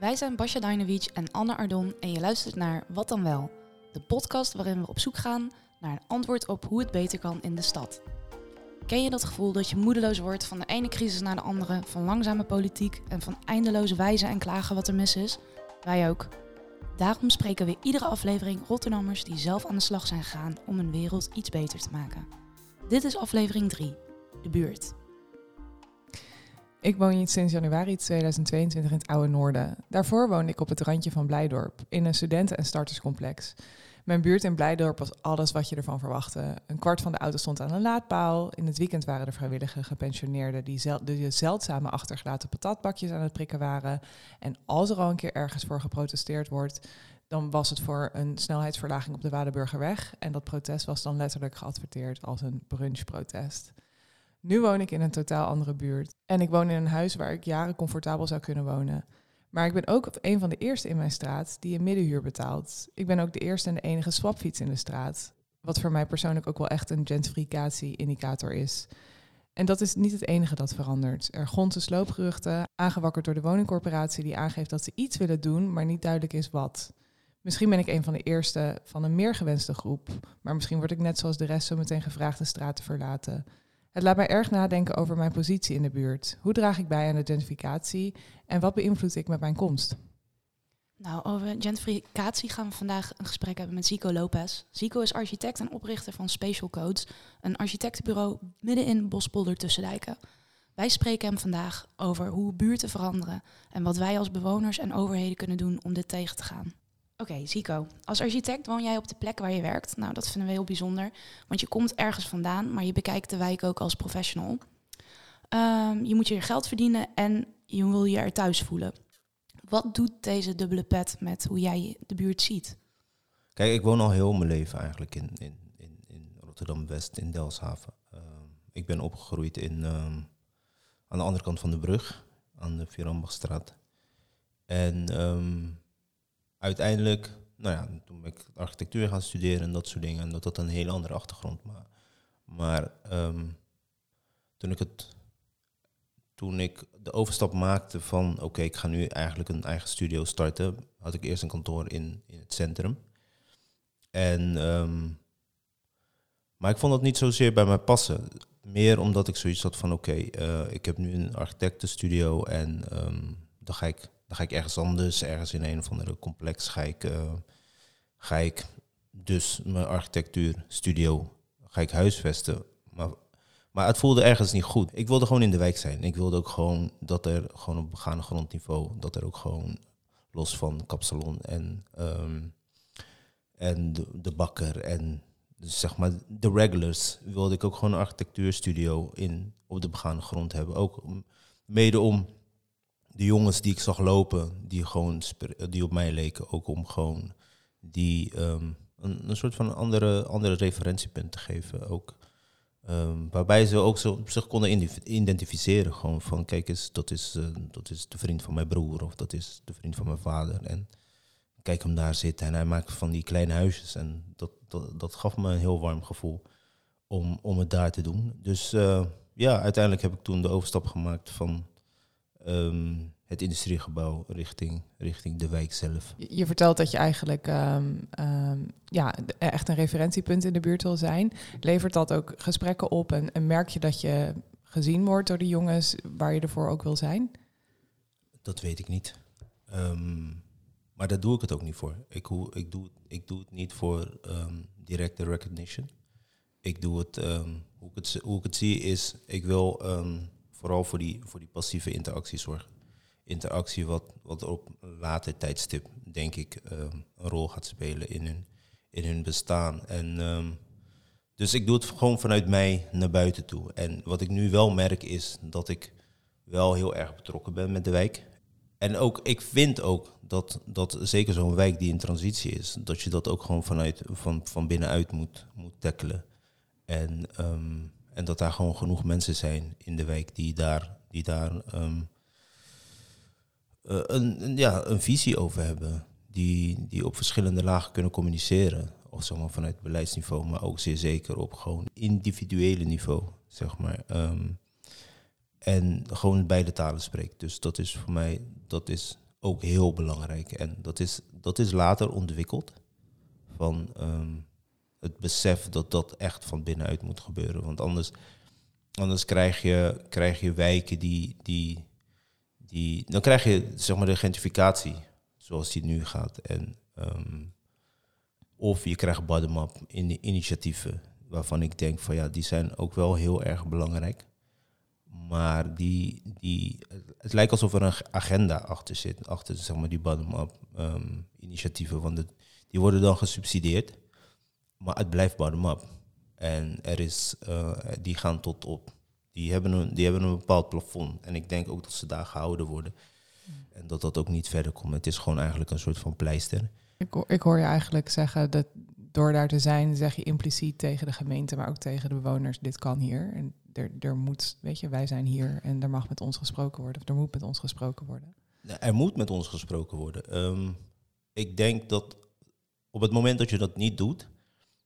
Wij zijn Basja Dajnewicz en Anne Ardon en je luistert naar Wat Dan Wel, de podcast waarin we op zoek gaan naar een antwoord op hoe het beter kan in de stad. Ken je dat gevoel dat je moedeloos wordt van de ene crisis naar de andere, van langzame politiek en van eindeloze wijzen en klagen wat er mis is? Wij ook. Daarom spreken we iedere aflevering Rotterdammers die zelf aan de slag zijn gegaan om hun wereld iets beter te maken. Dit is aflevering 3, de buurt. Ik woon hier sinds januari 2022 in het Oude Noorden. Daarvoor woonde ik op het randje van Blijdorp, in een studenten- en starterscomplex. Mijn buurt in Blijdorp was alles wat je ervan verwachtte. Een kwart van de auto stond aan een laadpaal. In het weekend waren er vrijwillige gepensioneerden die zeldzame achtergelaten patatbakjes aan het prikken waren. En als er al een keer ergens voor geprotesteerd wordt, dan was het voor een snelheidsverlaging op de Wadenburgerweg. En dat protest was dan letterlijk geadverteerd als een brunchprotest. Nu woon ik in een totaal andere buurt. En ik woon in een huis waar ik jaren comfortabel zou kunnen wonen. Maar ik ben ook een van de eerste in mijn straat die een middenhuur betaalt. Ik ben ook de eerste en de enige swapfiets in de straat. Wat voor mij persoonlijk ook wel echt een gentrificatie-indicator is. En dat is niet het enige dat verandert. Er gonzen sloopgeruchten, aangewakkerd door de woningcorporatie die aangeeft dat ze iets willen doen, maar niet duidelijk is wat. Misschien ben ik een van de eerste van een meer gewenste groep. Maar misschien word ik net zoals de rest zo meteen gevraagd de straat te verlaten. Het laat mij erg nadenken over mijn positie in de buurt. Hoe draag ik bij aan de gentrificatie en wat beïnvloed ik met mijn komst? Nou, over gentrificatie gaan we vandaag een gesprek hebben met Zico Lopez. Zico is architect en oprichter van Spatial Codes, een architectenbureau midden in Bospolder-Tussendijken. Wij spreken hem vandaag over hoe buurten veranderen en wat wij als bewoners en overheden kunnen doen om dit tegen te gaan. Oké, Zico, als architect woon jij op de plek waar je werkt. Nou, dat vinden we heel bijzonder, want je komt ergens vandaan, maar je bekijkt de wijk ook als professional. Je moet je geld verdienen en je wil je er thuis voelen. Wat doet deze dubbele pet met hoe jij de buurt ziet? Kijk, ik woon al heel mijn leven eigenlijk in Rotterdam-West, in Delfshaven. Ik ben opgegroeid aan de andere kant van de brug, aan de Vierambachtstraat. En uiteindelijk, nou ja, toen ben ik architectuur gaan studeren en dat soort dingen. En dat had een heel andere achtergrond. Maar toen ik de overstap maakte van oké, ik ga nu eigenlijk een eigen studio starten, had ik eerst een kantoor in het centrum. Maar ik vond dat niet zozeer bij mij passen. Meer omdat ik zoiets had van oké, ik heb nu een architectenstudio en dan ga ik ergens anders, ergens in een of andere complex, ga ik dus mijn architectuurstudio huisvesten. Maar het voelde ergens niet goed. Ik wilde gewoon in de wijk zijn. Ik wilde ook gewoon dat er gewoon op begaande grondniveau, dat er ook gewoon los van kapsalon en de bakker en dus zeg maar de regulars, wilde ik ook gewoon een architectuurstudio op de begaande grond hebben. Ook mede om de jongens die ik zag lopen, die op mij leken, ook om gewoon die een soort van andere referentiepunt te geven. Ook, waarbij ze ook zich konden identificeren. Gewoon van, kijk eens, dat is de vriend van mijn broer of dat is de vriend van mijn vader. En kijk hem daar zitten en hij maakt van die kleine huisjes. En dat gaf me een heel warm gevoel om het daar te doen. Dus ja, uiteindelijk heb ik toen de overstap gemaakt van het industriegebouw richting de wijk zelf. Je vertelt dat je eigenlijk echt een referentiepunt in de buurt wil zijn. Levert dat ook gesprekken op en merk je dat je gezien wordt door de jongens waar je ervoor ook wil zijn? Dat weet ik niet. Maar daar doe ik het ook niet voor. Ik doe het niet voor directe recognition. Ik doe het, hoe ik het zie is, ik wil vooral voor die passieve interactie zorgen. Interactie wat op later tijdstip, denk ik, een rol gaat spelen in hun bestaan. Dus ik doe het gewoon vanuit mij naar buiten toe. En wat ik nu wel merk is dat ik wel heel erg betrokken ben met de wijk. En ook, ik vind ook dat zeker zo'n wijk die in transitie is, dat je dat ook gewoon van binnenuit moet tackelen. En dat daar gewoon genoeg mensen zijn in de wijk die daar een visie over hebben. Die op verschillende lagen kunnen communiceren. Of zomaar vanuit beleidsniveau, maar ook zeer zeker op gewoon individuele niveau, zeg maar. En gewoon beide talen spreekt. Dus dat is voor mij, dat is ook heel belangrijk. En dat is later ontwikkeld van het besef dat dat echt van binnenuit moet gebeuren. Want anders krijg je wijken die dan krijg je, zeg maar, de gentrificatie zoals die nu gaat. En, of je krijgt bottom-up in de initiatieven waarvan ik denk van ja, die zijn ook wel heel erg belangrijk. Maar het lijkt alsof er een agenda achter zit, achter, zeg maar, die bottom-up initiatieven. Want die worden dan gesubsidieerd, maar het blijft bottom-up. En die gaan tot op. Die hebben een bepaald plafond. En ik denk ook dat ze daar gehouden worden. En dat ook niet verder komt. Het is gewoon eigenlijk een soort van pleister. Ik hoor je eigenlijk zeggen dat door daar te zijn, zeg je impliciet tegen de gemeente, maar ook tegen de bewoners, dit kan hier. En er moet, weet je, wij zijn hier en er mag met ons gesproken worden. Of er moet met ons gesproken worden. Er moet met ons gesproken worden. Ik denk dat op het moment dat je dat niet doet,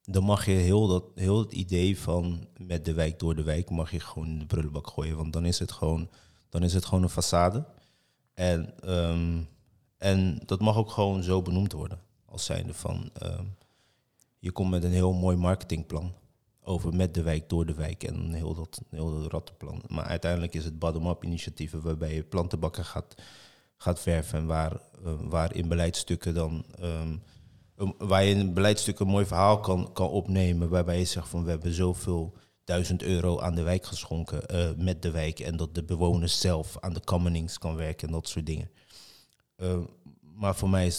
dan mag je heel het idee van met de wijk door de wijk mag je gewoon in de prullenbak gooien. Want dan is het gewoon een façade. En dat mag ook gewoon zo benoemd worden. Als zijnde van, je komt met een heel mooi marketingplan over met de wijk door de wijk en heel dat rattenplan. Maar uiteindelijk is het bottom-up initiatieven waarbij je plantenbakken gaat verven en waar in beleidsstukken dan... waar je in beleidsstukken een mooi verhaal kan opnemen, waarbij je zegt van we hebben zoveel €1000 aan de wijk geschonken met de wijk en dat de bewoners zelf aan de commonings kan werken en dat soort dingen. Maar is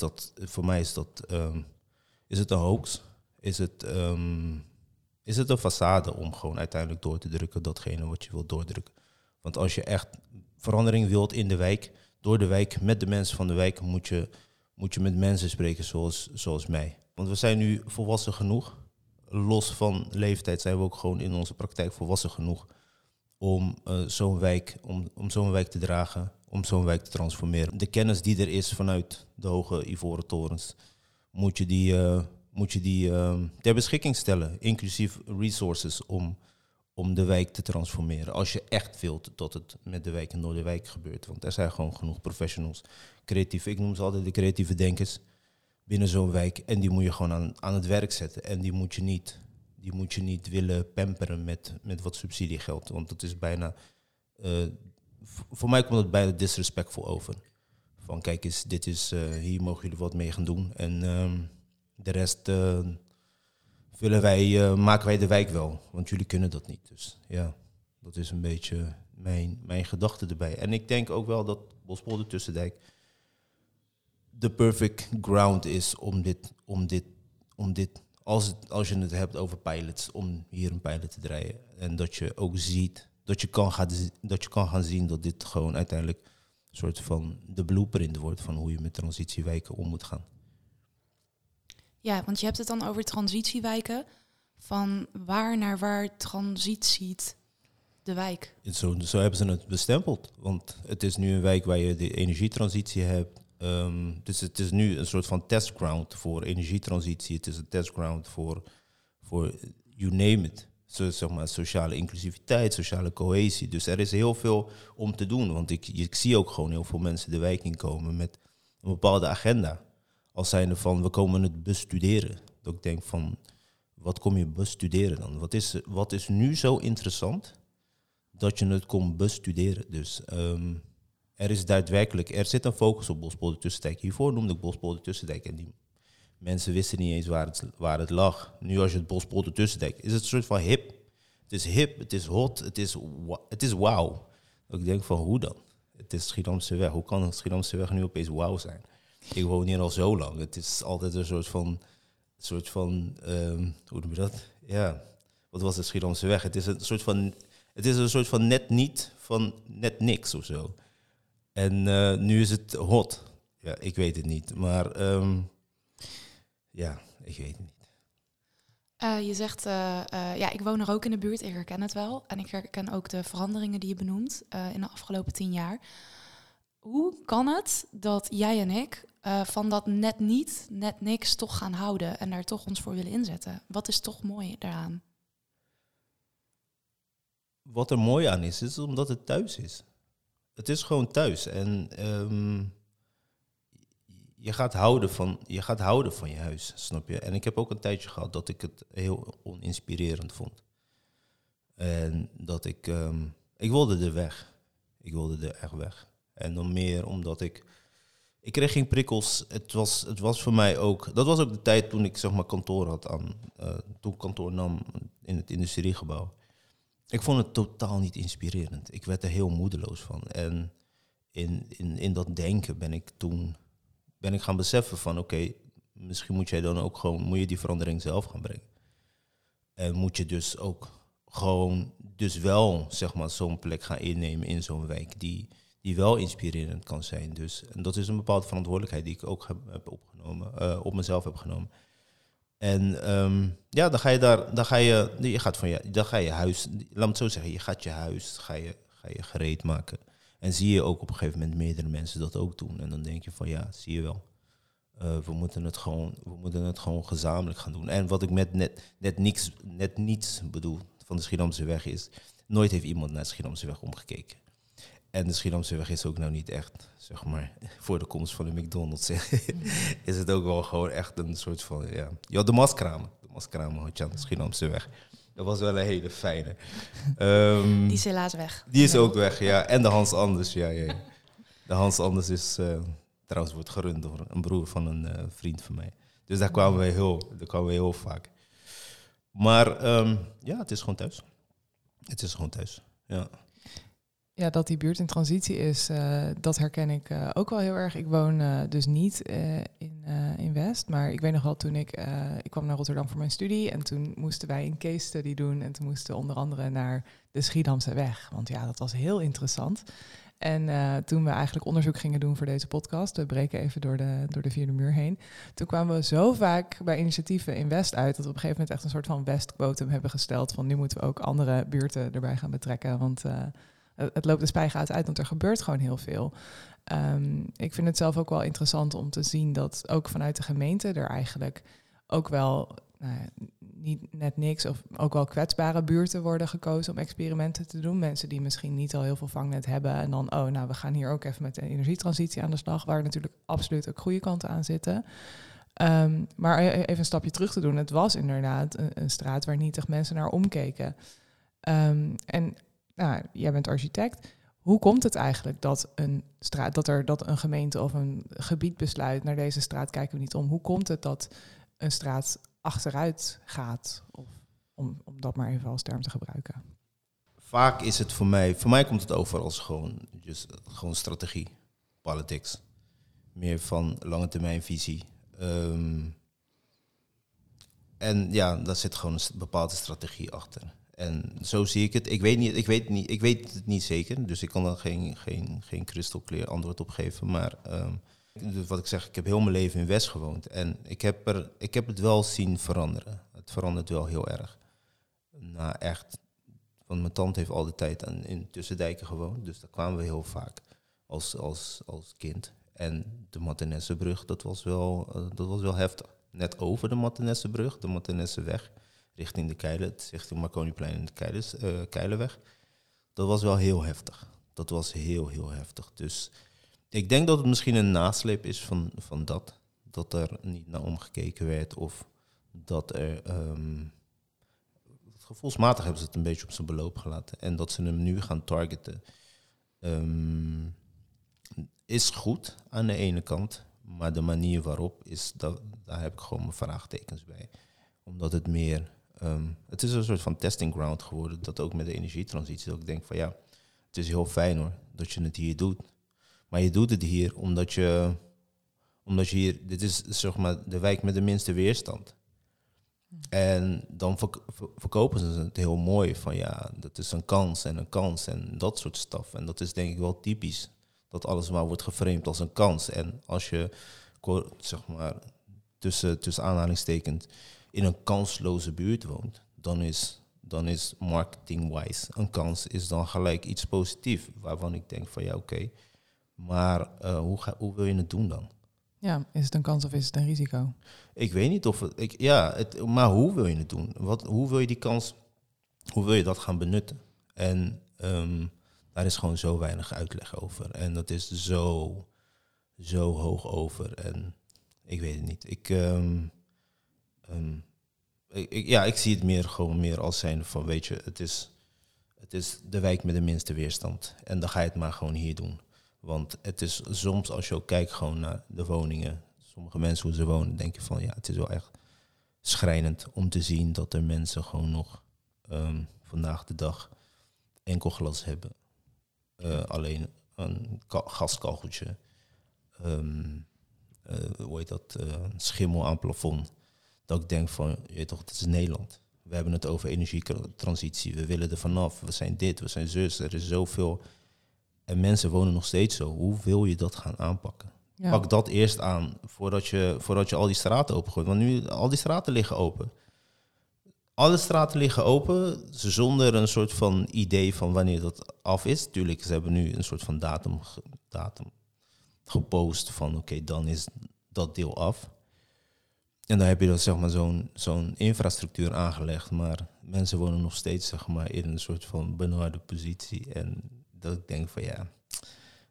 het een hoax? Is het een façade om gewoon uiteindelijk door te drukken datgene wat je wilt doordrukken? Want als je echt verandering wilt in de wijk, door de wijk, met de mensen van de wijk, moet je met mensen spreken zoals mij. Want we zijn nu volwassen genoeg. Los van leeftijd zijn we ook gewoon in onze praktijk volwassen genoeg om zo'n wijk te dragen, om zo'n wijk te transformeren. De kennis die er is vanuit de hoge ivoren torens, moet je die ter beschikking stellen, inclusief resources om de wijk te transformeren. Als je echt wilt dat het met de wijk en door de wijk gebeurt. Want er zijn gewoon genoeg professionals, creatief. Ik noem ze altijd de creatieve denkers binnen zo'n wijk. En die moet je gewoon aan het werk zetten. En die moet je niet willen pamperen met wat subsidiegeld. Want dat is bijna... voor mij komt het bijna disrespectful over. Van kijk eens, dit is... hier mogen jullie wat mee gaan doen. En de rest... maken wij de wijk wel, want jullie kunnen dat niet. Dus ja, dat is een beetje mijn gedachte erbij. En ik denk ook wel dat Bospolder-Tussendijk de perfect ground is om dit als je het hebt over pilots, om hier een pilot te draaien. En dat je ook ziet, dat je kan gaan zien dat dit gewoon uiteindelijk een soort van de blueprint wordt van hoe je met transitiewijken om moet gaan. Ja, want je hebt het dan over transitiewijken. Van waar naar waar transitie de wijk? Zo hebben ze het bestempeld. Want het is nu een wijk waar je de energietransitie hebt. Dus het is nu een soort van testground voor energietransitie. Het is een testground voor you name it. Zeg maar, sociale inclusiviteit, sociale cohesie. Dus er is heel veel om te doen. Want ik zie ook gewoon heel veel mensen de wijk inkomen met een bepaalde agenda. Als zijnde van, we komen het bestuderen. Dat ik denk van, wat kom je bestuderen dan? Wat is nu zo interessant dat je het komt bestuderen? Dus er is daadwerkelijk, er zit een focus op Bospolder-Tussendijk. Hiervoor noemde ik Bospolder-Tussendijk en die mensen wisten niet eens waar het lag. Nu als je het Bospolder-Tussendijk, is het een soort van hip, het is hot, het is wauw. Dat ik denk van, hoe dan? Het is Schiedamseweg. Hoe kan Schiedamseweg nu opeens wauw zijn? Ik woon hier al zo lang. Het is altijd een soort van hoe noem je dat? Ja, wat was de Schiedamseweg? Het is een soort van net niet van net niks of zo. En nu is het hot. Ja, ik weet het niet. Maar ja, ik weet het niet. Je zegt, ja, ik woon er ook in de buurt. Ik herken het wel. En ik herken ook de veranderingen die je benoemt in de afgelopen 10 jaar. Hoe kan het dat jij en ik van dat net niet, net niks toch gaan houden en daar toch ons voor willen inzetten? Wat is toch mooi daaraan? Wat er mooi aan is, is omdat het thuis is. Het is gewoon thuis. En Je gaat houden van je huis, snap je? En ik heb ook een tijdje gehad dat ik het heel oninspirerend vond. En dat ik... ik wilde er weg. Ik wilde er echt weg. En dan meer omdat ik... Ik kreeg geen prikkels. Het was voor mij ook... Dat was ook de tijd toen ik, zeg maar, kantoor had aan... toen ik kantoor nam in het industriegebouw. Ik vond het totaal niet inspirerend. Ik werd er heel moedeloos van. En in dat denken ben ik toen... Ben ik gaan beseffen van oké, misschien moet jij dan ook gewoon... Moet je die verandering zelf gaan brengen. En moet je dus ook gewoon... Dus wel, zeg maar, zo'n plek gaan innemen in zo'n wijk... Die wel inspirerend kan zijn. Dus, en dat is een bepaalde verantwoordelijkheid die ik ook heb opgenomen, op mezelf heb genomen. En ja, dan ga je je huis, laat me het zo zeggen, je gaat je huis gereed maken. En zie je ook op een gegeven moment meerdere mensen dat ook doen. En dan denk je van ja, zie je wel. We moeten het gewoon gezamenlijk gaan doen. En wat ik met net niets bedoel van de Schiedamseweg is, nooit heeft iemand naar de Schiedamseweg omgekeken. En de Schiedamseweg is ook nou niet echt, zeg maar, voor de komst van de McDonald's. Is het ook wel gewoon echt een soort van, ja... Ja, de Maskramen. De Maskramen had je aan de Schiedamseweg. Dat was wel een hele fijne. Die is helaas weg. Die is ook weg, ja. En de Hans Anders, ja. De Hans Anders is, trouwens wordt gerund door een broer van een vriend van mij. Dus daar kwamen we heel vaak. Maar ja, het is gewoon thuis. Het is gewoon thuis, ja. Ja, dat die buurt in transitie is, dat herken ik ook wel heel erg. Ik woon dus niet in West, maar ik weet nog wel toen ik kwam naar Rotterdam voor mijn studie... en toen moesten wij een case study doen en toen moesten we onder andere naar de Schiedamseweg. Want ja, dat was heel interessant. En toen we eigenlijk onderzoek gingen doen voor deze podcast... we breken even door de vierde muur heen... toen kwamen we zo vaak bij initiatieven in West uit... dat we op een gegeven moment echt een soort van West-quotum hebben gesteld... van nu moeten we ook andere buurten erbij gaan betrekken, want... Het loopt de spijgaat uit, want er gebeurt gewoon heel veel. Ik vind het zelf ook wel interessant om te zien dat ook vanuit de gemeente er eigenlijk ook wel niet net niks of ook wel kwetsbare buurten worden gekozen om experimenten te doen. Mensen die misschien niet al heel veel vangnet hebben en dan, we gaan hier ook even met de energietransitie aan de slag, waar natuurlijk absoluut ook goede kanten aan zitten. Maar even een stapje terug te doen, het was inderdaad een straat waar niet echt mensen naar omkeken. Nou, jij bent architect. Hoe komt het eigenlijk dat een gemeente of een gebied besluit... naar deze straat kijken we niet om? Hoe komt het dat een straat achteruit gaat? Of, om dat maar even als term te gebruiken. Vaak is het voor mij komt het over als gewoon strategie, politics. Meer van lange termijn visie. En ja, daar zit gewoon een bepaalde strategie achter. En zo zie ik het. Ik weet het niet zeker, dus ik kan daar geen kristalkleur antwoord op geven. Maar wat ik zeg, ik heb heel mijn leven in West gewoond. En ik heb het wel zien veranderen. Het verandert wel heel erg. Nou, echt. Want mijn tante heeft al die tijd in Tussendijken gewoond. Dus daar kwamen we heel vaak als kind. En de Mathenesserbrug, dat was wel heftig. Net over de Mathenesserbrug, de Mathenesserweg. Richting de Keilen, richting Marconiplein en de Keilenweg. Dat was wel heel heftig. Dat was heel, heel heftig. Dus ik denk dat het misschien een nasleep is van dat. Dat er niet naar omgekeken werd. Of dat er... gevoelsmatig hebben ze het een beetje op zijn beloop gelaten. En dat ze hem nu gaan targeten. Is goed aan de ene kant. Maar de manier waarop is... Daar heb ik gewoon mijn vraagtekens bij. Omdat het meer... het is een soort van testing ground geworden, dat ook met de energietransitie, dat ik denk van ja, het is heel fijn hoor, dat je het hier doet. Maar je doet het hier omdat je hier, dit is zeg maar de wijk met de minste weerstand. En dan verkopen ze het heel mooi van ja, dat is een kans en dat soort staf. En dat is denk ik wel typisch, dat alles maar wordt geframed als een kans. En als je, zeg maar, tussen aanhalingstekens, in een kansloze buurt woont, dan is marketing-wise een kans is dan gelijk iets positiefs, waarvan ik denk van ja, oké, maar hoe wil je het doen dan? Ja, is het een kans of is het een risico? Ik weet niet of maar hoe wil je het doen? Hoe wil je die kans, hoe wil je dat gaan benutten? En daar is gewoon zo weinig uitleg over. En dat is zo zo hoog over. En ik weet het niet. Ik zie het meer als zijn van, weet je, het is de wijk met de minste weerstand. En dan ga je het maar gewoon hier doen. Want het is soms, als je ook kijkt gewoon naar de woningen, sommige mensen hoe ze wonen, denk je van, ja, het is wel echt schrijnend om te zien dat er mensen gewoon nog vandaag de dag enkel glas hebben. Alleen een gaskalgoedje. Hoe heet dat? Schimmel aan plafond. Dat ik denk van, je weet toch, het is Nederland. We hebben het over energietransitie. We willen er vanaf. We zijn dit, we zijn zus. Er is zoveel. En mensen wonen nog steeds zo. Hoe wil je dat gaan aanpakken? Ja. Pak dat eerst aan voordat je al die straten opengooit. Want nu, al die straten liggen open. Alle straten liggen open, zonder een soort van idee van wanneer dat af is. Tuurlijk, ze hebben nu een soort van datum gepost van oké, dan is dat deel af. En dan heb je dat, zeg maar, zo'n infrastructuur aangelegd. Maar mensen wonen nog steeds, zeg maar, in een soort van benarde positie. En dat ik denk van, ja,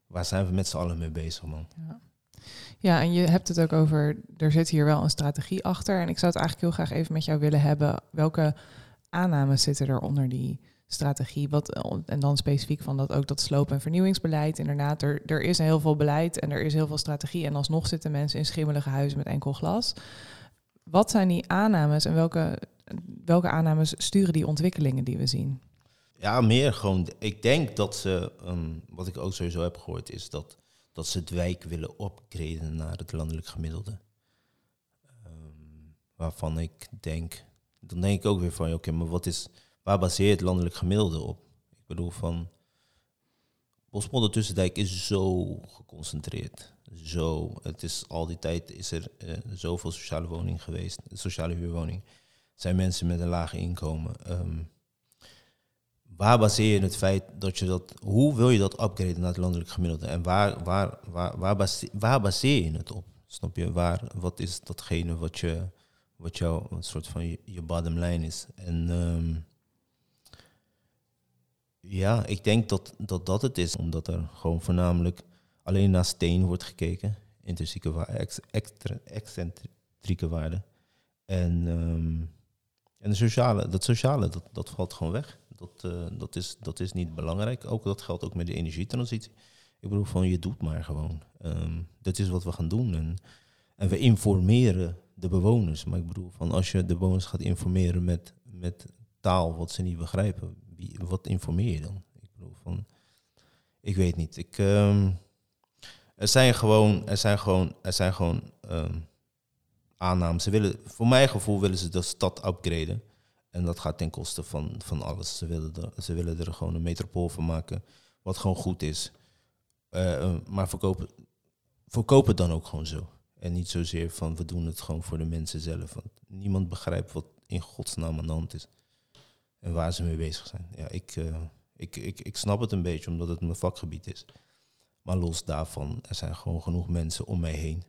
waar zijn we met z'n allen mee bezig, man? Ja. Ja, en je hebt het ook over, er zit hier wel een strategie achter. En ik zou het eigenlijk heel graag even met jou willen hebben. Welke aannames zitten er onder die strategie? En dan specifiek van dat sloop- en vernieuwingsbeleid. Inderdaad, er is heel veel beleid en er is heel veel strategie. En alsnog zitten mensen in schimmelige huizen met enkel glas. Wat zijn die aannames en welke aannames sturen die ontwikkelingen die we zien? Ja, meer gewoon. Ik denk dat ze, wat ik ook sowieso heb gehoord, is dat ze het wijk willen opgraden naar het landelijk gemiddelde. Waarvan ik denk, dan denk ik ook weer van, oké, maar waar baseer je het landelijk gemiddelde op? Ik bedoel van, Bospolder-Tussendijken is zo geconcentreerd. Het is al die tijd, is er zoveel sociale woning geweest, sociale huurwoning. Zijn mensen met een laag inkomen. Waar baseer je het feit dat je dat... Hoe wil je dat upgraden naar het landelijk gemiddelde? En waar baseer je het op? Snap je? Wat is datgene wat jouw soort van je bottom line is? En ja, ik denk dat het is. Omdat er gewoon voornamelijk alleen naar steen wordt gekeken. Intrinsieke waarde, excentrieke waarde. En dat sociale valt gewoon weg. Dat is niet belangrijk. Ook dat geldt ook met de energietransitie. Ik bedoel van, je doet maar gewoon. Dat is wat we gaan doen. En we informeren de bewoners. Maar ik bedoel van, als je de bewoners gaat informeren met taal wat ze niet begrijpen, wat informeer je dan? Ik bedoel van, ik weet niet. Er zijn gewoon aannames. Voor mijn gevoel willen ze de stad upgraden. En dat gaat ten koste van alles. Ze willen er gewoon een metropool van maken, wat gewoon goed is. Maar verkoop het dan ook gewoon zo. En niet zozeer van, we doen het gewoon voor de mensen zelf. Want niemand begrijpt wat in godsnaam aan de hand is. En waar ze mee bezig zijn. Ja, ik snap het een beetje, omdat het mijn vakgebied is. Maar los daarvan, er zijn gewoon genoeg mensen om mij heen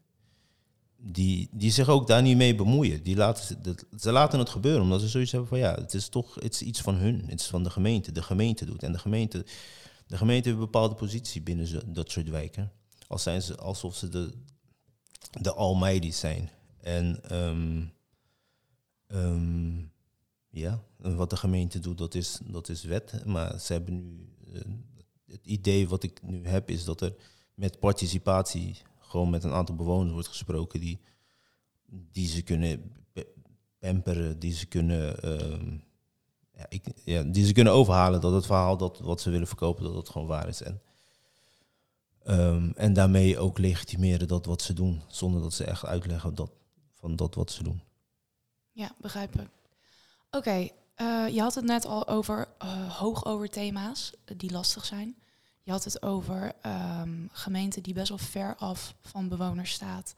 die zich ook daar niet mee bemoeien. Ze laten het gebeuren, omdat ze zoiets hebben van, ja, het is iets van hun. Het is van de gemeente. De gemeente doet. En de gemeente heeft een bepaalde positie binnen dat soort wijken. Al zijn ze alsof ze de almighty zijn. En ja, wat de gemeente doet, dat is wet. Maar ze hebben nu... het idee wat ik nu heb is dat er met participatie gewoon met een aantal bewoners wordt gesproken die ze kunnen pamperen, die ze kunnen overhalen dat het verhaal dat wat ze willen verkopen, dat het gewoon waar is. En daarmee ook legitimeren dat wat ze doen, zonder dat ze echt uitleggen dat wat ze doen. Ja, begrijp ik. Oké, je had het net al over hoog over thema's die lastig zijn. Je had het over gemeenten die best wel ver af van bewoners staat.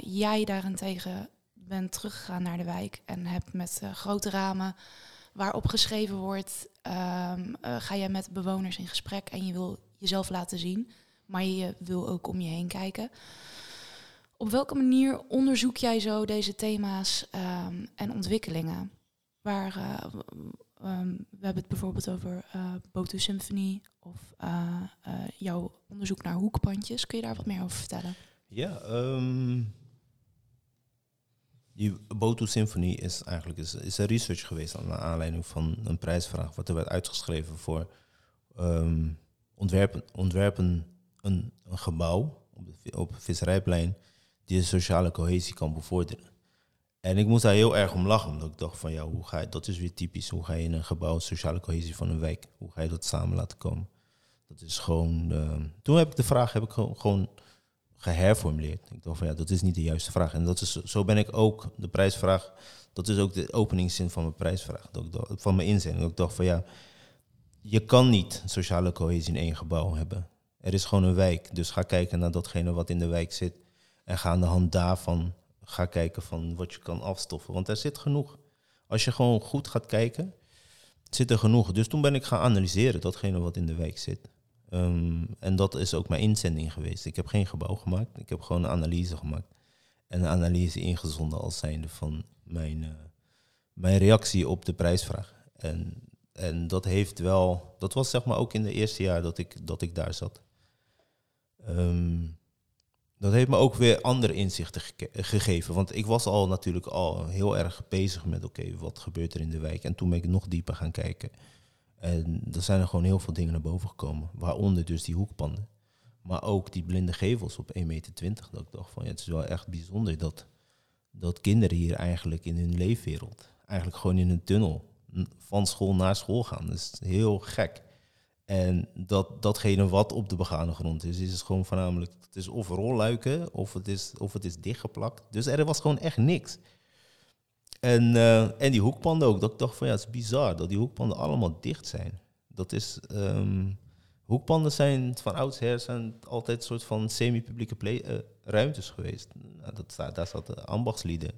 Jij daarentegen bent teruggegaan naar de wijk en hebt met grote ramen waarop geschreven wordt. Ga jij met bewoners in gesprek en je wil jezelf laten zien, maar je wil ook om je heen kijken. Op welke manier onderzoek jij zo deze thema's en ontwikkelingen? Waar, We hebben het bijvoorbeeld over Botu Symphony of jouw onderzoek naar hoekpandjes. Kun je daar wat meer over vertellen? Ja, die Botu Symphony is eigenlijk is een research geweest aan de aanleiding van een prijsvraag wat er werd uitgeschreven voor ontwerpen een gebouw op Visserijplein die de sociale cohesie kan bevorderen. En ik moest daar heel erg om lachen, omdat ik dacht van ja, hoe ga je, dat is weer typisch. Hoe ga je in een gebouw, sociale cohesie van een wijk, hoe ga je dat samen laten komen? Dat is gewoon, toen heb ik de vraag gewoon geherformuleerd. Ik dacht van ja, dat is niet de juiste vraag. En dat is, zo ben ik ook de prijsvraag, dat is ook de openingszin van mijn prijsvraag, dat ik dacht, van mijn inzending. Dat ik dacht van ja, je kan niet sociale cohesie in één gebouw hebben. Er is gewoon een wijk, dus ga kijken naar datgene wat in de wijk zit en ga aan de hand daarvan ga kijken van wat je kan afstoffen. Want er zit genoeg. Als je gewoon goed gaat kijken, zit er genoeg. Dus toen ben ik gaan analyseren datgene wat in de wijk zit. En dat is ook mijn inzending geweest. Ik heb geen gebouw gemaakt. Ik heb gewoon een analyse gemaakt. En een analyse ingezonden als zijnde van mijn reactie op de prijsvraag. En dat heeft wel... Dat was zeg maar ook in de eerste jaar dat ik daar zat. Dat heeft me ook weer andere inzichten gegeven. Want ik was natuurlijk al heel erg bezig met oké, wat gebeurt er in de wijk? En toen ben ik nog dieper gaan kijken. En er zijn er gewoon heel veel dingen naar boven gekomen. Waaronder dus die hoekpanden. Maar ook die blinde gevels op 1,20 meter. Dat ik dacht van ja, het is wel echt bijzonder dat kinderen hier eigenlijk in hun leefwereld... eigenlijk gewoon in een tunnel van school naar school gaan. Dat is heel gek. En datgene wat op de begane grond is gewoon voornamelijk... Het is of rolluiken, of het is dichtgeplakt. Dus er was gewoon echt niks. En die hoekpanden ook. Dat ik dacht van ja, het is bizar dat die hoekpanden allemaal dicht zijn. Dat is... hoekpanden zijn van oudsher altijd een soort van semi-publieke ruimtes geweest. Nou, daar zaten ambachtslieden.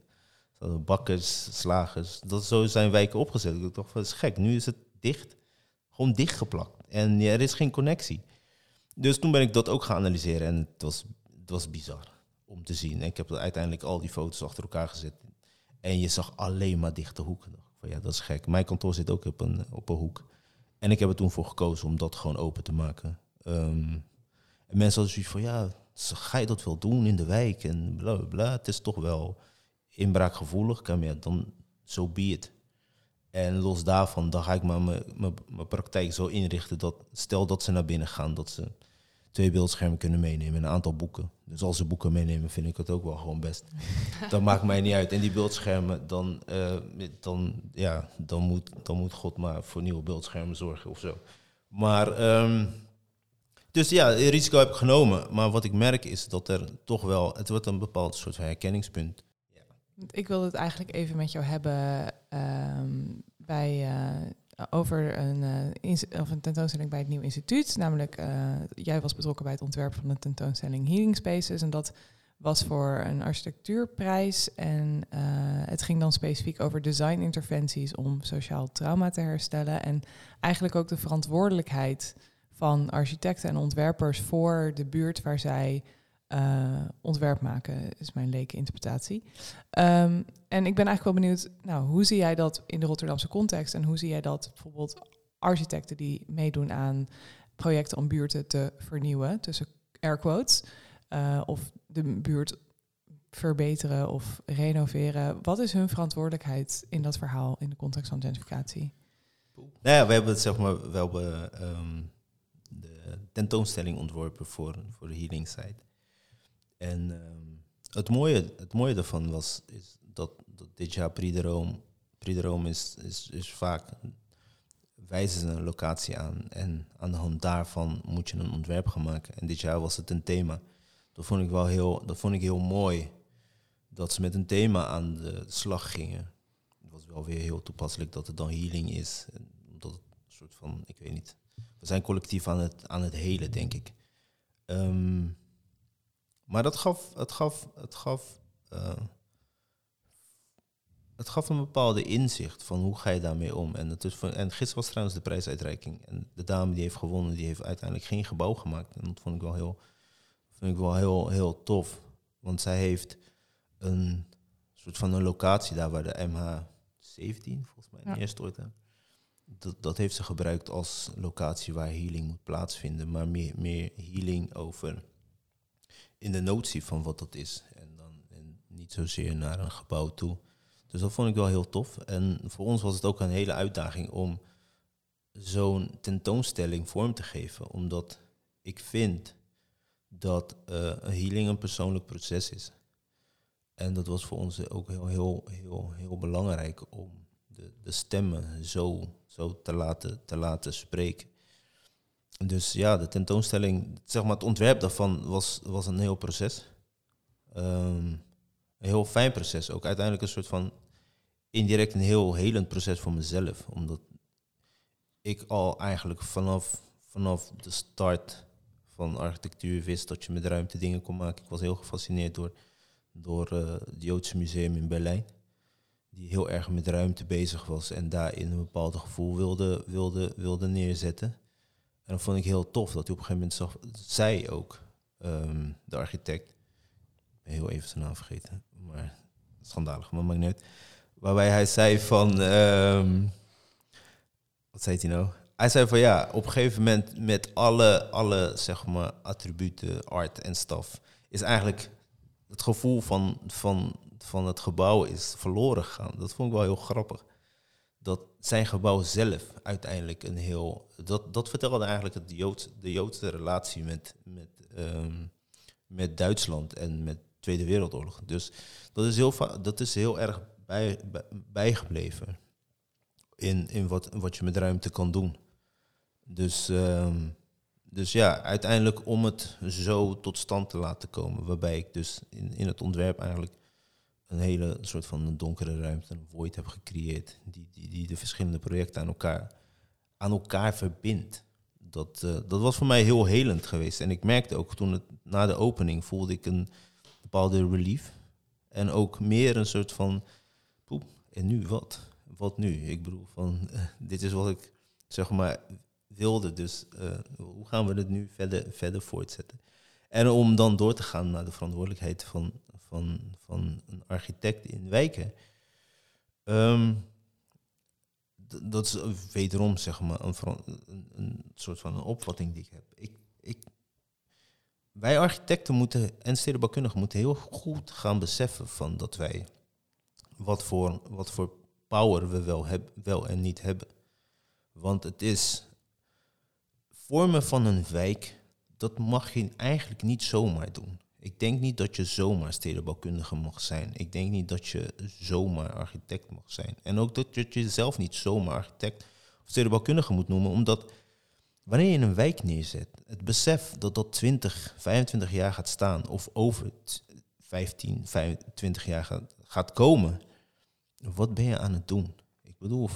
Bakkers, slagers. Zo zijn wijken opgezet. Ik dacht van, dat is gek. Nu is het dicht. Gewoon dichtgeplakt. En ja, er is geen connectie. Dus toen ben ik dat ook gaan analyseren. En het was bizar om te zien. En ik heb uiteindelijk al die foto's achter elkaar gezet. En je zag alleen maar dichte hoeken. Van, ja, dat is gek. Mijn kantoor zit ook op een hoek. En ik heb er toen voor gekozen om dat gewoon open te maken. En mensen hadden zoiets van... ja, ga je dat wel doen in de wijk? En bla, bla, bla. Het is toch wel inbraakgevoelig. Ja, dan zo be it. En los daarvan, dan ga ik maar mijn praktijk zo inrichten dat... stel dat ze naar binnen gaan, dat ze 2 beeldschermen kunnen meenemen en een aantal boeken. Dus als ze boeken meenemen, vind ik het ook wel gewoon best. Dat maakt mij niet uit. En die beeldschermen, dan moet God maar voor nieuwe beeldschermen zorgen of zo. Maar, dus ja, het risico heb ik genomen. Maar wat ik merk is dat er toch wel... het wordt een bepaald soort herkenningspunt. Ik wilde het eigenlijk even met jou hebben over een tentoonstelling bij het Nieuw Instituut. Namelijk, jij was betrokken bij het ontwerp van de tentoonstelling Healing Spaces. En dat was voor een architectuurprijs. En het ging dan specifiek over designinterventies om sociaal trauma te herstellen. En eigenlijk ook de verantwoordelijkheid van architecten en ontwerpers voor de buurt waar zij... ontwerp maken, is mijn leke interpretatie. En ik ben eigenlijk wel benieuwd, nou, hoe zie jij dat in de Rotterdamse context en hoe zie jij dat bijvoorbeeld architecten die meedoen aan projecten om buurten te vernieuwen, tussen air quotes, of de buurt verbeteren of renoveren. Wat is hun verantwoordelijkheid in dat verhaal in de context van gentrificatie? Nou ja, we hebben het zeg maar wel de tentoonstelling ontworpen voor de Healing Site. En het mooie daarvan is dat dit jaar Prideroom is vaak, wijzen ze een locatie aan. En aan de hand daarvan moet je een ontwerp gaan maken. En dit jaar was het een thema. Dat vond ik heel mooi, dat ze met een thema aan de slag gingen. Het was wel weer heel toepasselijk dat het dan healing is. Omdat het een soort van, ik weet niet. We zijn collectief aan het helen, denk ik. Maar het gaf een bepaalde inzicht van hoe ga je daarmee om. En gisteren was trouwens de prijsuitreiking. En de dame die heeft gewonnen, die heeft uiteindelijk geen gebouw gemaakt. En dat vond ik wel heel tof. Want zij heeft een soort van een locatie daar waar de MH17, volgens mij, ja, eerst ooit. dat heeft ze gebruikt als locatie waar healing moet plaatsvinden. Maar meer healing over in de notie van wat dat is. En niet zozeer naar een gebouw toe. Dus dat vond ik wel heel tof. En voor ons was het ook een hele uitdaging om zo'n tentoonstelling vorm te geven. Omdat ik vind dat healing een persoonlijk proces is. En dat was voor ons ook heel belangrijk om de stemmen zo te laten spreken. Dus ja, de tentoonstelling, zeg maar het ontwerp daarvan was een heel proces. Een heel fijn proces. Ook uiteindelijk een soort van indirect een heel helend proces voor mezelf. Omdat ik al eigenlijk vanaf de start van architectuur wist dat je met ruimte dingen kon maken. Ik was heel gefascineerd door het Joodse Museum in Berlijn. Die heel erg met ruimte bezig was en daarin een bepaald gevoel wilde neerzetten. En dat vond ik heel tof, dat hij op een gegeven moment zag, zij ook, de architect, heel even zijn naam vergeten, maar schandalig, maar maakt niet uit. Waarbij hij zei van, wat zei hij nou? Hij zei van ja, op een gegeven moment met alle zeg maar attributen, art en staf, is eigenlijk het gevoel van het gebouw is verloren gegaan. Dat vond ik wel heel grappig. Dat zijn gebouw zelf uiteindelijk een heel... Dat vertelde eigenlijk de Joodse relatie met Duitsland en met Tweede Wereldoorlog. Dus dat is heel erg bijgebleven in wat je met ruimte kan doen. Dus ja, uiteindelijk om het zo tot stand te laten komen. Waarbij ik dus in het ontwerp eigenlijk een hele soort van donkere ruimte, een void heb gecreëerd. Die de verschillende projecten aan elkaar verbindt. Dat was voor mij heel helend geweest. En ik merkte ook na de opening voelde ik een bepaalde relief. En ook meer een soort van, poep, en nu wat? Wat nu? Ik bedoel, van dit is wat ik zeg maar wilde. Dus hoe gaan we dit nu verder voortzetten? En om dan door te gaan naar de verantwoordelijkheid van een architect in wijken. Dat is wederom zeg maar een soort van een opvatting die ik heb. Wij architecten moeten en stedenbouwkundigen moeten heel goed gaan beseffen van dat wij wat voor power we wel en niet hebben. Want het is vormen van een wijk, dat mag je eigenlijk niet zomaar doen. Ik denk niet dat je zomaar stedenbouwkundige mag zijn. Ik denk niet dat je zomaar architect mag zijn. En ook dat je jezelf niet zomaar architect of stedenbouwkundige moet noemen. Omdat wanneer je een wijk neerzet, het besef dat dat 20, 25 jaar gaat staan... of over 15, 25 jaar gaat komen, wat ben je aan het doen? Ik bedoel,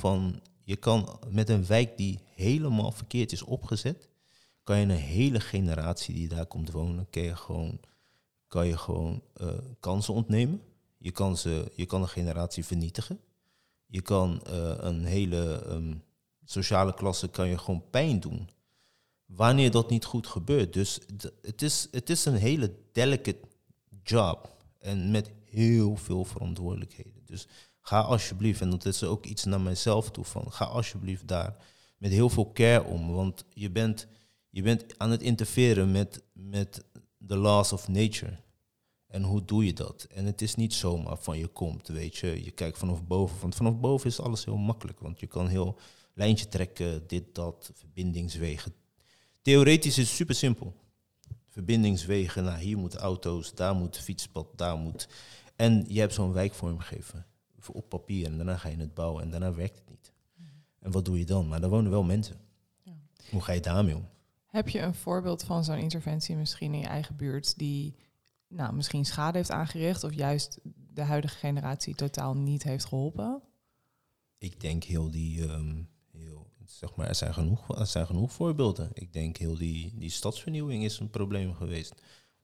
je kan met een wijk die helemaal verkeerd is opgezet... kan je een hele generatie die daar komt wonen, kan je gewoon kansen ontnemen. Je kan een generatie vernietigen. Je kan een hele sociale klasse kan je gewoon pijn doen. Wanneer dat niet goed gebeurt. Dus het is een hele delicate job. En met heel veel verantwoordelijkheden. Dus ga alsjeblieft, en dat is ook iets naar mijzelf toe van... ga alsjeblieft daar met heel veel care om. Want je bent aan het interfereren met the laws of nature. En hoe doe je dat? En het is niet zomaar van je komt, weet je. Je kijkt vanaf boven. Want vanaf boven is alles heel makkelijk. Want je kan heel lijntje trekken, dit, dat, verbindingswegen. Theoretisch is het super simpel. Verbindingswegen, nou, hier moeten auto's, daar moet fietspad, daar moet... En je hebt zo'n wijk vormgegeven. Op papier. En daarna ga je het bouwen. En daarna werkt het niet. En wat doe je dan? Maar daar wonen wel mensen. Ja. Hoe ga je daarmee om? Heb je een voorbeeld van zo'n interventie misschien in je eigen buurt... die nou, misschien schade heeft aangericht... of juist de huidige generatie totaal niet heeft geholpen? Ik denk zeg maar, er zijn genoeg voorbeelden. Ik denk heel die stadsvernieuwing is een probleem geweest.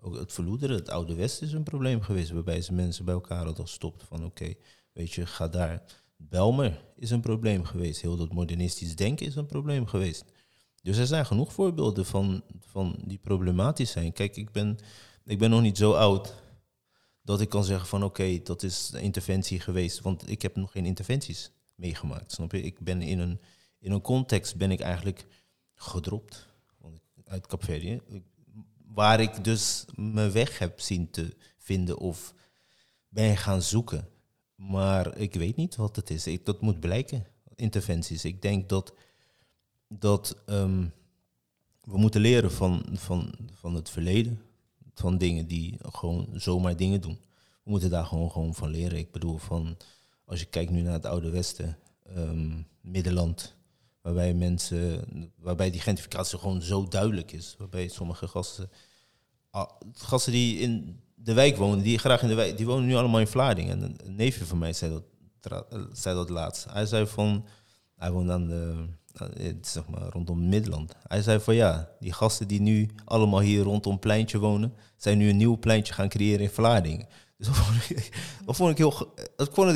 Ook het verloederen, het Oude West is een probleem geweest... waarbij ze mensen bij elkaar hadden gestopt van oké, weet je, ga daar. Bijlmer is een probleem geweest. Heel dat modernistisch denken is een probleem geweest... Dus er zijn genoeg voorbeelden van die problematisch zijn. Kijk, ik ben nog niet zo oud dat ik kan zeggen van oké, dat is een interventie geweest. Want ik heb nog geen interventies meegemaakt, snap je? Ik ben in een in een context ben ik eigenlijk gedropt uit Kapverdië. Waar ik dus mijn weg heb zien te vinden of ben gaan zoeken. Maar ik weet niet wat het is. Dat moet blijken. Interventies. Ik denk dat we moeten leren van het verleden. Van dingen die gewoon zomaar dingen doen. We moeten daar gewoon van leren. Ik bedoel, als je kijkt nu naar het Oude Westen, Middenland, waarbij die gentrificatie gewoon zo duidelijk is. Waarbij sommige gasten die in de wijk wonen, die graag in de wijk, die wonen nu allemaal in Vlaardingen. En een neefje van mij zei dat laatst. Hij zei hij woont zeg maar rondom Middenland. Hij zei van ja, die gasten die nu allemaal hier rondom het pleintje wonen, zijn nu een nieuw pleintje gaan creëren in Vlaardingen. Dus dat vond ik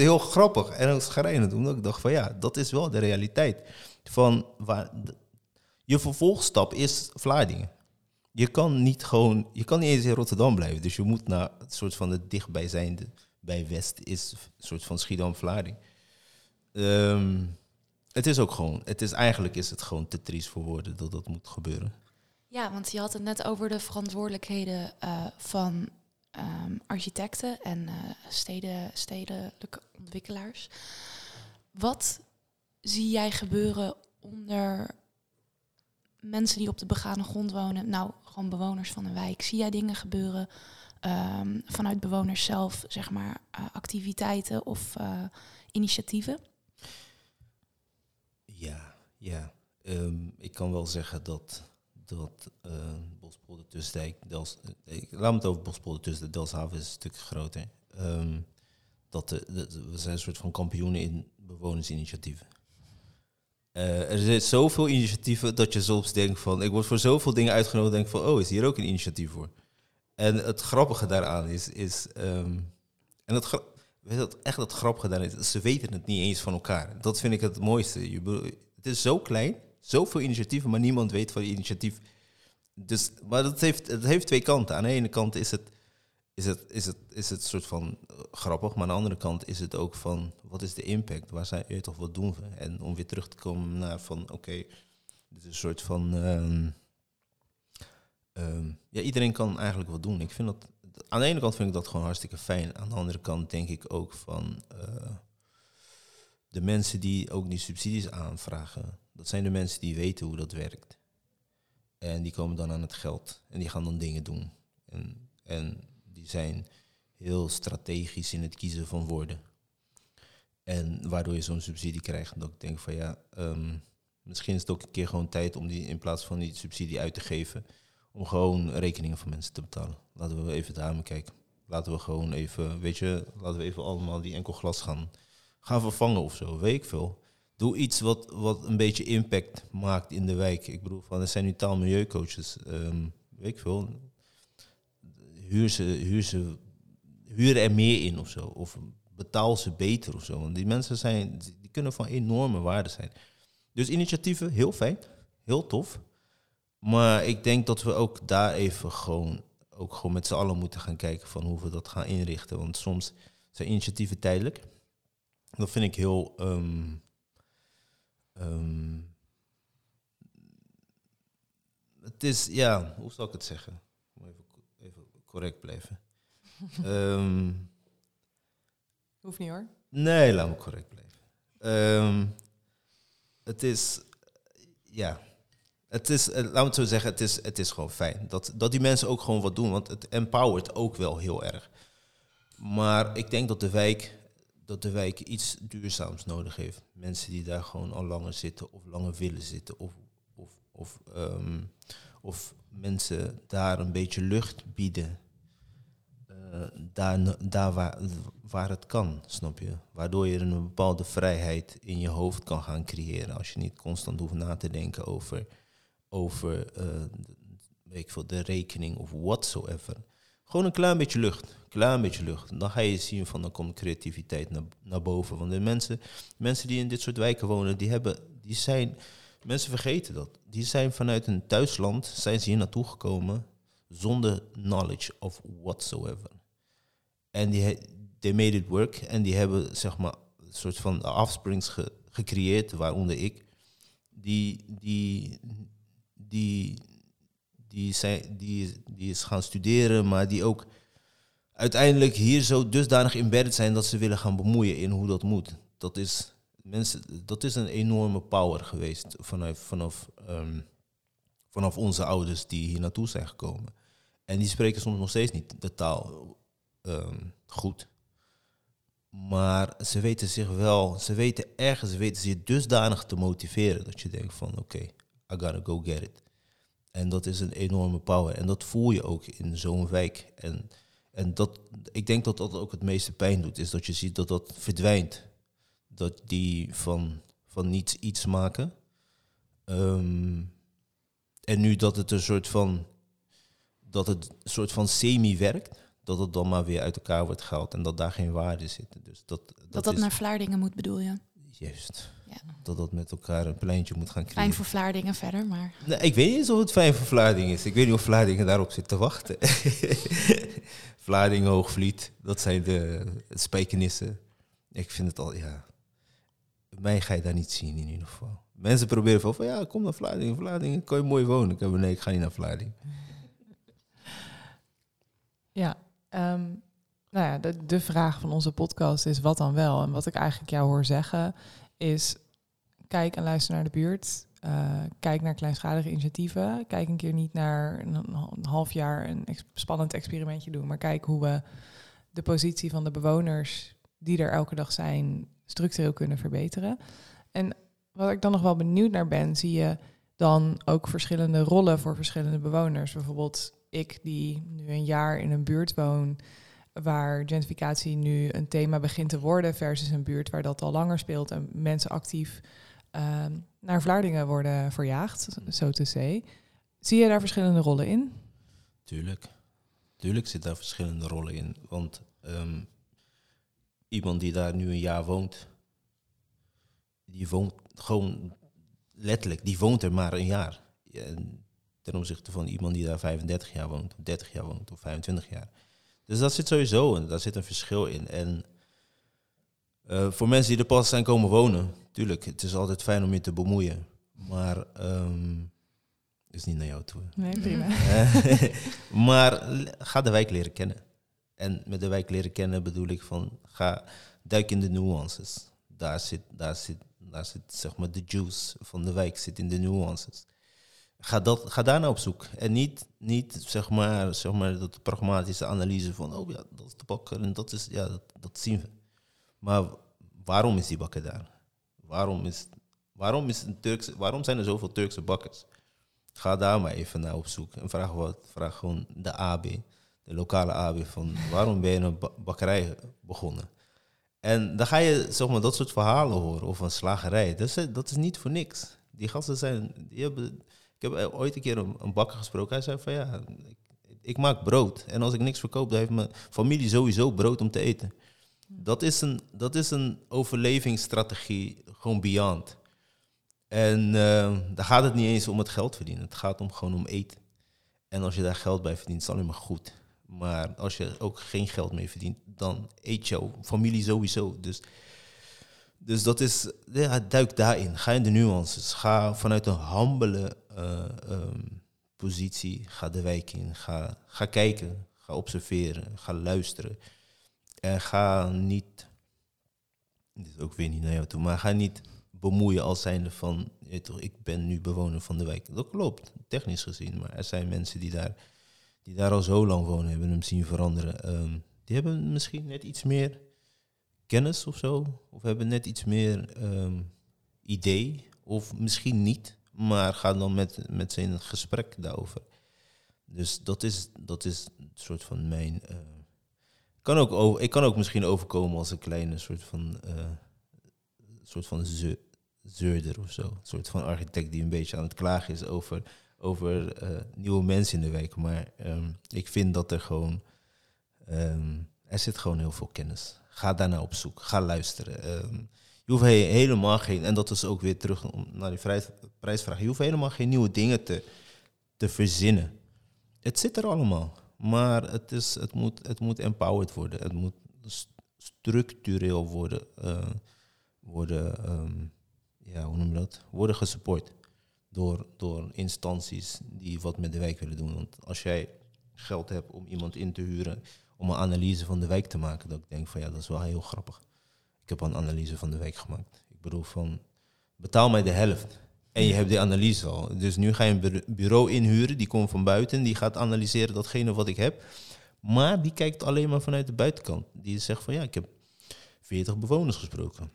heel grappig en ook schrijnend. Omdat ik dacht van ja, dat is wel de realiteit. Je vervolgstap is Vlaardingen. Je kan niet eens in Rotterdam blijven. Dus je moet naar het soort van het dichtbijzijnde bij West is een soort van Schiedam-Vlaarding. Eigenlijk is het gewoon te triest voor woorden dat dat moet gebeuren. Ja, want je had het net over de verantwoordelijkheden van architecten en stedelijke ontwikkelaars. Wat zie jij gebeuren onder mensen die op de begane grond wonen? Nou, gewoon bewoners van een wijk. Zie jij dingen gebeuren vanuit bewoners zelf, zeg maar, activiteiten of initiatieven? Ja. Ik kan wel zeggen dat Bospolder-Tussendijken, laat me het over Bospolder-Tussendijken, Delfshaven is een stuk groter. We zijn een soort van kampioenen in bewonersinitiatieven. Er zijn zoveel initiatieven dat je soms denkt van, ik word voor zoveel dingen uitgenodigd, denk van, oh, is hier ook een initiatief voor? En het grappige daaraan is, ze weten het niet eens van elkaar. Dat vind ik het mooiste. Het is zo klein, zoveel initiatieven, maar niemand weet van je initiatief. Dus, maar het heeft twee kanten. Aan de ene kant is het soort van grappig, maar aan de andere kant is het ook van, wat is de impact? Waar zijn je toch wat doen we? En om weer terug te komen naar van, oké, dit is een soort van, iedereen kan eigenlijk wat doen. Ik vind dat, aan de ene kant vind ik dat gewoon hartstikke fijn. Aan de andere kant denk ik ook van, de mensen die ook die subsidies aanvragen, dat zijn de mensen die weten hoe dat werkt. En die komen dan aan het geld en die gaan dan dingen doen. En die zijn heel strategisch in het kiezen van woorden. En waardoor je zo'n subsidie krijgt. Dat ik denk van ja, misschien is het ook een keer gewoon tijd om die in plaats van die subsidie uit te geven, om gewoon rekeningen van mensen te betalen. Laten we even daarmee kijken. Laten we gewoon even, allemaal die enkel glas gaan vervangen of zo, weet ik veel. Doe iets wat een beetje impact maakt in de wijk. Ik bedoel, er zijn nu taalmilieucoaches, weet ik veel. Huur er meer in of zo. Of betaal ze beter of zo. Want die mensen die kunnen van enorme waarde zijn. Dus initiatieven, heel fijn. Heel tof. Maar ik denk dat we ook daar even gewoon met z'n allen moeten gaan kijken van hoe we dat gaan inrichten. Want soms zijn initiatieven tijdelijk. Dat vind ik heel het is, ja, hoe zal ik het zeggen? Even correct blijven. Hoeft niet hoor. Nee, laat me correct blijven. Laat me het zo zeggen, het is gewoon fijn. Dat die mensen ook gewoon wat doen, want het empowert ook wel heel erg. Maar ik denk dat de wijk iets duurzaams nodig heeft. Mensen die daar gewoon al langer zitten of langer willen zitten of mensen daar een beetje lucht bieden, daar waar het kan, snap je? Waardoor je een bepaalde vrijheid in je hoofd kan gaan creëren. Als je niet constant hoeft na te denken over weet ik veel, de rekening of whatsoever. Gewoon een klein beetje lucht. Dan ga je zien van, dan komt creativiteit naar boven. Want de mensen die in dit soort wijken wonen, mensen vergeten dat. Die zijn vanuit hun thuisland, zijn ze hier naartoe gekomen zonder knowledge of whatsoever. En they made it work. En die hebben, zeg maar, een soort van afsprings gecreëerd, waaronder ik, die is gaan studeren, maar die ook uiteindelijk hier zo dusdanig embedded zijn dat ze willen gaan bemoeien in hoe dat moet. Dat is een enorme power geweest vanaf onze ouders die hier naartoe zijn gekomen. En die spreken soms nog steeds niet de taal goed. Maar ze weten zich wel, ze weten zich dusdanig te motiveren dat je denkt van oké, I gotta go get it. En dat is een enorme power. En dat voel je ook in zo'n wijk. En dat, ik denk dat dat ook het meeste pijn doet, is dat je ziet dat dat verdwijnt. Dat die van niets iets maken. En nu dat het een soort van semi werkt, dat het dan maar weer uit elkaar wordt gehaald en dat daar geen waarde zitten. Dus dat is, naar Vlaardingen moet, bedoel je? Juist. Ja. Dat met elkaar een pleintje moet gaan creëren. Fijn voor Vlaardingen verder, maar... Nee, ik weet niet eens of het fijn voor Vlaardingen is. Ik weet niet of Vlaardingen daarop zit te wachten. Vlaardingen, Hoogvliet, dat zijn de Spijkenissen. Ik vind het al, ja... Mij ga je daar niet zien in ieder geval. Mensen proberen van ja, kom naar Vlaardingen. Vlaardingen, kan je mooi wonen. Ik heb, nee, ik ga niet naar Vlaardingen. Ja, nou ja, de vraag van onze podcast is wat dan wel? En wat ik eigenlijk jou hoor zeggen is... Kijk en luister naar de buurt. Kijk naar kleinschalige initiatieven. Kijk een keer niet naar een half jaar een spannend experimentje doen. Maar kijk hoe we de positie van de bewoners die er elke dag zijn structureel kunnen verbeteren. En wat ik dan nog wel benieuwd naar ben, zie je dan ook verschillende rollen voor verschillende bewoners. Bijvoorbeeld ik die nu een jaar in een buurt woon waar gentrificatie nu een thema begint te worden versus een buurt waar dat al langer speelt en mensen actief naar Vlaardingen worden verjaagd, zo te zeggen. Zie je daar verschillende rollen in? Tuurlijk zit daar verschillende rollen in. Want iemand die daar nu een jaar woont, die woont gewoon letterlijk, die woont er maar een jaar. En ten opzichte van iemand die daar 35 jaar woont, of 30 jaar woont, of 25 jaar. Dus dat zit sowieso in, daar zit een verschil in. En voor mensen die er pas zijn komen wonen, tuurlijk, het is altijd fijn om je te bemoeien. Maar is niet naar jou toe. Nee, prima. Maar ga de wijk leren kennen. En met de wijk leren kennen bedoel ik van, duik in de nuances. Daar zit zeg maar de juice van de wijk, zit in de nuances. Ga daar naar op zoek. En niet zeg maar dat pragmatische analyse van, oh ja, dat is de bakker en dat is, ja, dat zien we. Maar waarom is die bakker daar? Waarom zijn er zoveel Turkse bakkers? Ga daar maar even naar op zoek. En vraag gewoon de AB, de lokale AB, van waarom ben je een bakkerij begonnen? En dan ga je zeg maar dat soort verhalen horen, of een slagerij. Dat is niet voor niks. Die gasten zijn... Ik heb ooit een keer een bakker gesproken. Hij zei van ja, ik maak brood. En als ik niks verkoop, dan heeft mijn familie sowieso brood om te eten. Dat is een overlevingsstrategie, gewoon beyond. En daar gaat het niet eens om het geld verdienen. Het gaat gewoon om eten. En als je daar geld bij verdient, is het alleen maar goed. Maar als je ook geen geld meer verdient, dan eet jouw familie sowieso. Dus dat is, ja, duik daarin. Ga in de nuances. Ga vanuit een humbele positie, ga de wijk in. Ga kijken, ga observeren, ga luisteren. En ga niet, dit is ook weer niet naar jou toe, maar ga niet bemoeien als zijnde van, ik ben nu bewoner van de wijk. Dat klopt, technisch gezien. Maar er zijn mensen die daar al zo lang wonen, hebben hem zien veranderen. Die hebben misschien net iets meer kennis of zo. Of hebben net iets meer idee. Of misschien niet. Maar gaan dan met ze in het gesprek daarover. Dus dat is een soort van mijn... Ik kan ook misschien overkomen als een kleine soort van zeurder of zo. Een soort van architect die een beetje aan het klagen is over nieuwe mensen in de wijk. Maar ik vind dat er gewoon... er zit gewoon heel veel kennis. Ga daarna op zoek. Ga luisteren. Je hoeft helemaal geen... En dat is ook weer terug naar die prijsvraag. Je hoeft helemaal geen nieuwe dingen te verzinnen. Het zit er allemaal. Maar het moet empowered worden. Het moet structureel worden ja, hoe noem je dat, worden gesupport door instanties die wat met de wijk willen doen. Want als jij geld hebt om iemand in te huren om een analyse van de wijk te maken, dat ik denk van ja, dat is wel heel grappig. Ik heb al een analyse van de wijk gemaakt. Ik bedoel van, betaal mij de helft. En je hebt die analyse al. Dus nu ga je een bureau inhuren, die komt van buiten, die gaat analyseren datgene wat ik heb. Maar die kijkt alleen maar vanuit de buitenkant. Die zegt van ja, ik heb 40 bewoners gesproken.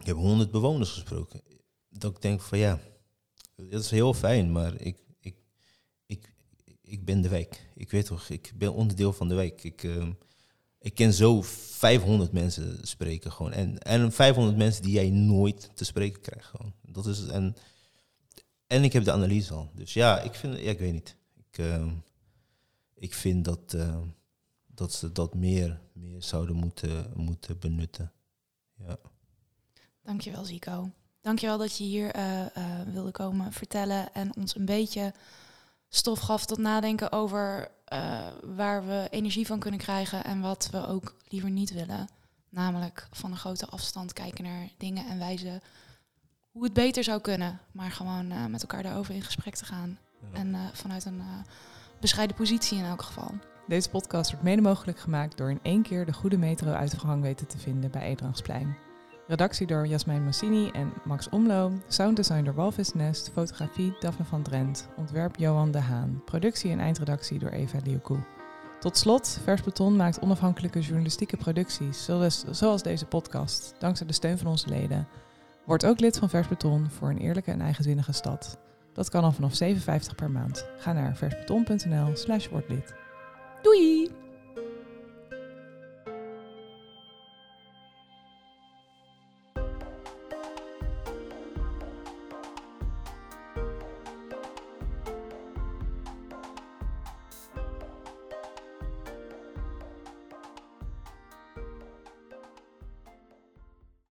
Ik heb 100 bewoners gesproken. Dat ik denk van ja, dat is heel fijn, maar ik ben de wijk. Ik weet toch, ik ben onderdeel van de wijk. Ik ken zo 500 mensen spreken gewoon. En 500 mensen die jij nooit te spreken krijgt gewoon. Dat is, en ik heb de analyse al. Dus ja, ik vind, ja, ik weet niet. Ik vind dat ze dat meer zouden moeten benutten. Ja. Dankjewel, Zico. Dankjewel dat je hier wilde komen vertellen en ons een beetje stof gaf tot nadenken over waar we energie van kunnen krijgen en wat we ook liever niet willen. Namelijk van een grote afstand kijken naar dingen en wijzen hoe het beter zou kunnen. Maar gewoon met elkaar daarover in gesprek te gaan. Ja. En vanuit een bescheiden positie in elk geval. Deze podcast wordt mede mogelijk gemaakt door in één keer de goede metro uit de gang weten te vinden bij Eendrachtsplein. Redactie door Jasmijn Massini en Max Omlo. Sounddesign door Walvisnest. Fotografie Daphne van Drent. Ontwerp Johan de Haan. Productie en eindredactie door Eva Liokou. Tot slot, Vers Beton maakt onafhankelijke journalistieke producties, zoals deze podcast, dankzij de steun van onze leden. Word ook lid van Vers Beton voor een eerlijke en eigenzinnige stad. Dat kan al vanaf 7,50 per maand. Ga naar versbeton.nl/wordlid. Doei!